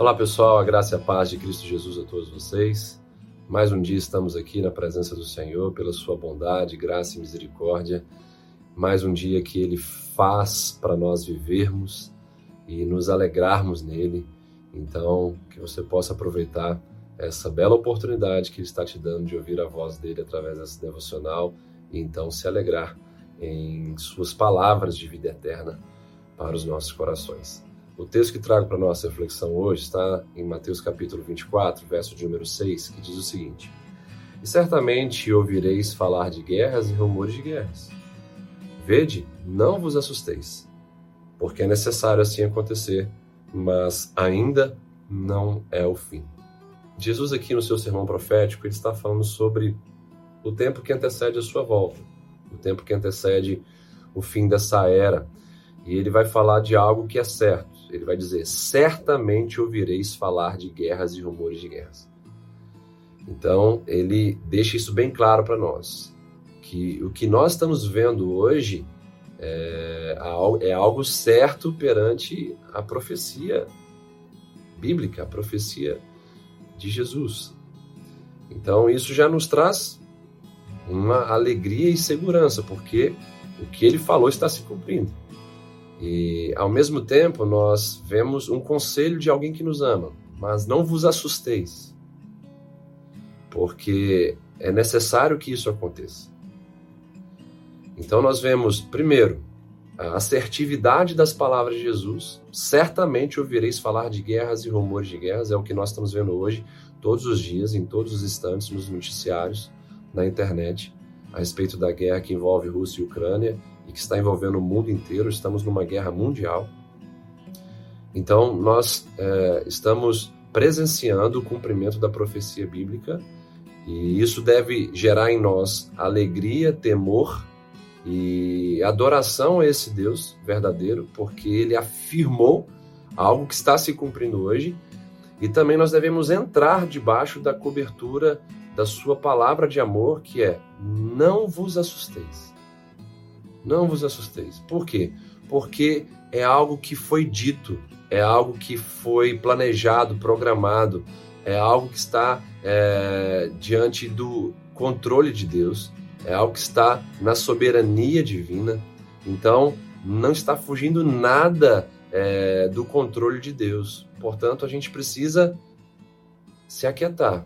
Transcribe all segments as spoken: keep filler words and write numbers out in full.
Olá pessoal, a graça e a paz de Cristo Jesus a todos vocês. Mais um dia estamos aqui na presença do Senhor, pela sua bondade, graça e misericórdia. Mais um dia que Ele faz para nós vivermos e nos alegrarmos nele. Então, que você possa aproveitar essa bela oportunidade que Ele está te dando de ouvir a voz dEle através dessa devocional e então se alegrar em suas palavras de vida eterna para os nossos corações. O texto que trago para a nossa reflexão hoje está em Mateus capítulo vinte e quatro, verso de número seis, que diz o seguinte: E certamente ouvireis falar de guerras e rumores de guerras. Vede, não vos assusteis, porque é necessário assim acontecer, mas ainda não é o fim. Jesus aqui no seu sermão profético, ele está falando sobre o tempo que antecede a sua volta, o tempo que antecede o fim dessa era. E ele vai falar de algo que é certo. Ele vai dizer, certamente ouvireis falar de guerras e rumores de guerras. Então, ele deixa isso bem claro para nós. Que o que nós estamos vendo hoje é, é algo certo perante a profecia bíblica, a profecia de Jesus. Então, isso já nos traz uma alegria e segurança, porque o que ele falou está se cumprindo. E, ao mesmo tempo, nós vemos um conselho de alguém que nos ama, mas não vos assusteis, porque é necessário que isso aconteça. Então, nós vemos, primeiro, a assertividade das palavras de Jesus. Certamente ouvireis falar de guerras e rumores de guerras, é o que nós estamos vendo hoje, todos os dias, em todos os instantes, nos noticiários, na internet, a respeito da guerra que envolve Rússia e Ucrânia, e que está envolvendo o mundo inteiro. Estamos numa guerra mundial. Então, nós é, estamos presenciando o cumprimento da profecia bíblica, e isso deve gerar em nós alegria, temor e adoração a esse Deus verdadeiro, porque ele afirmou algo que está se cumprindo hoje, e também nós devemos entrar debaixo da cobertura da sua palavra de amor, que é: não vos assusteis. Não vos assusteis. Por quê? Porque é algo que foi dito, é algo que foi planejado, programado, é algo que está é, diante do controle de Deus, é algo que está na soberania divina. Então, não está fugindo nada é, do controle de Deus. Portanto, a gente precisa se aquietar,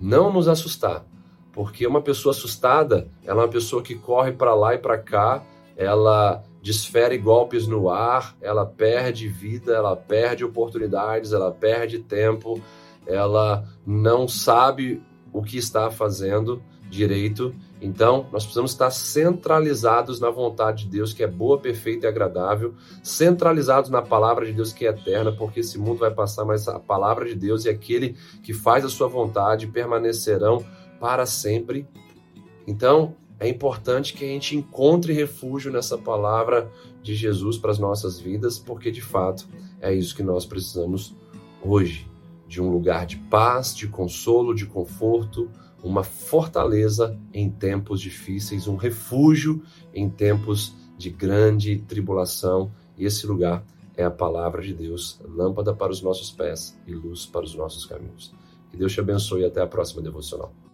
não nos assustar. Porque uma pessoa assustada, ela é uma pessoa que corre para lá e para cá, ela desfere golpes no ar, ela perde vida, ela perde oportunidades, ela perde tempo, ela não sabe o que está fazendo direito. Então, nós precisamos estar centralizados na vontade de Deus, que é boa, perfeita e agradável, centralizados na palavra de Deus, que é eterna, porque esse mundo vai passar, mas a palavra de Deus e aquele que faz a sua vontade permanecerão para sempre. Então, é importante que a gente encontre refúgio nessa palavra de Jesus para as nossas vidas, porque, de fato, é isso que nós precisamos hoje, de um lugar de paz, de consolo, de conforto, uma fortaleza em tempos difíceis, um refúgio em tempos de grande tribulação. E esse lugar é a palavra de Deus, lâmpada para os nossos pés e luz para os nossos caminhos. Que Deus te abençoe e até a próxima devocional.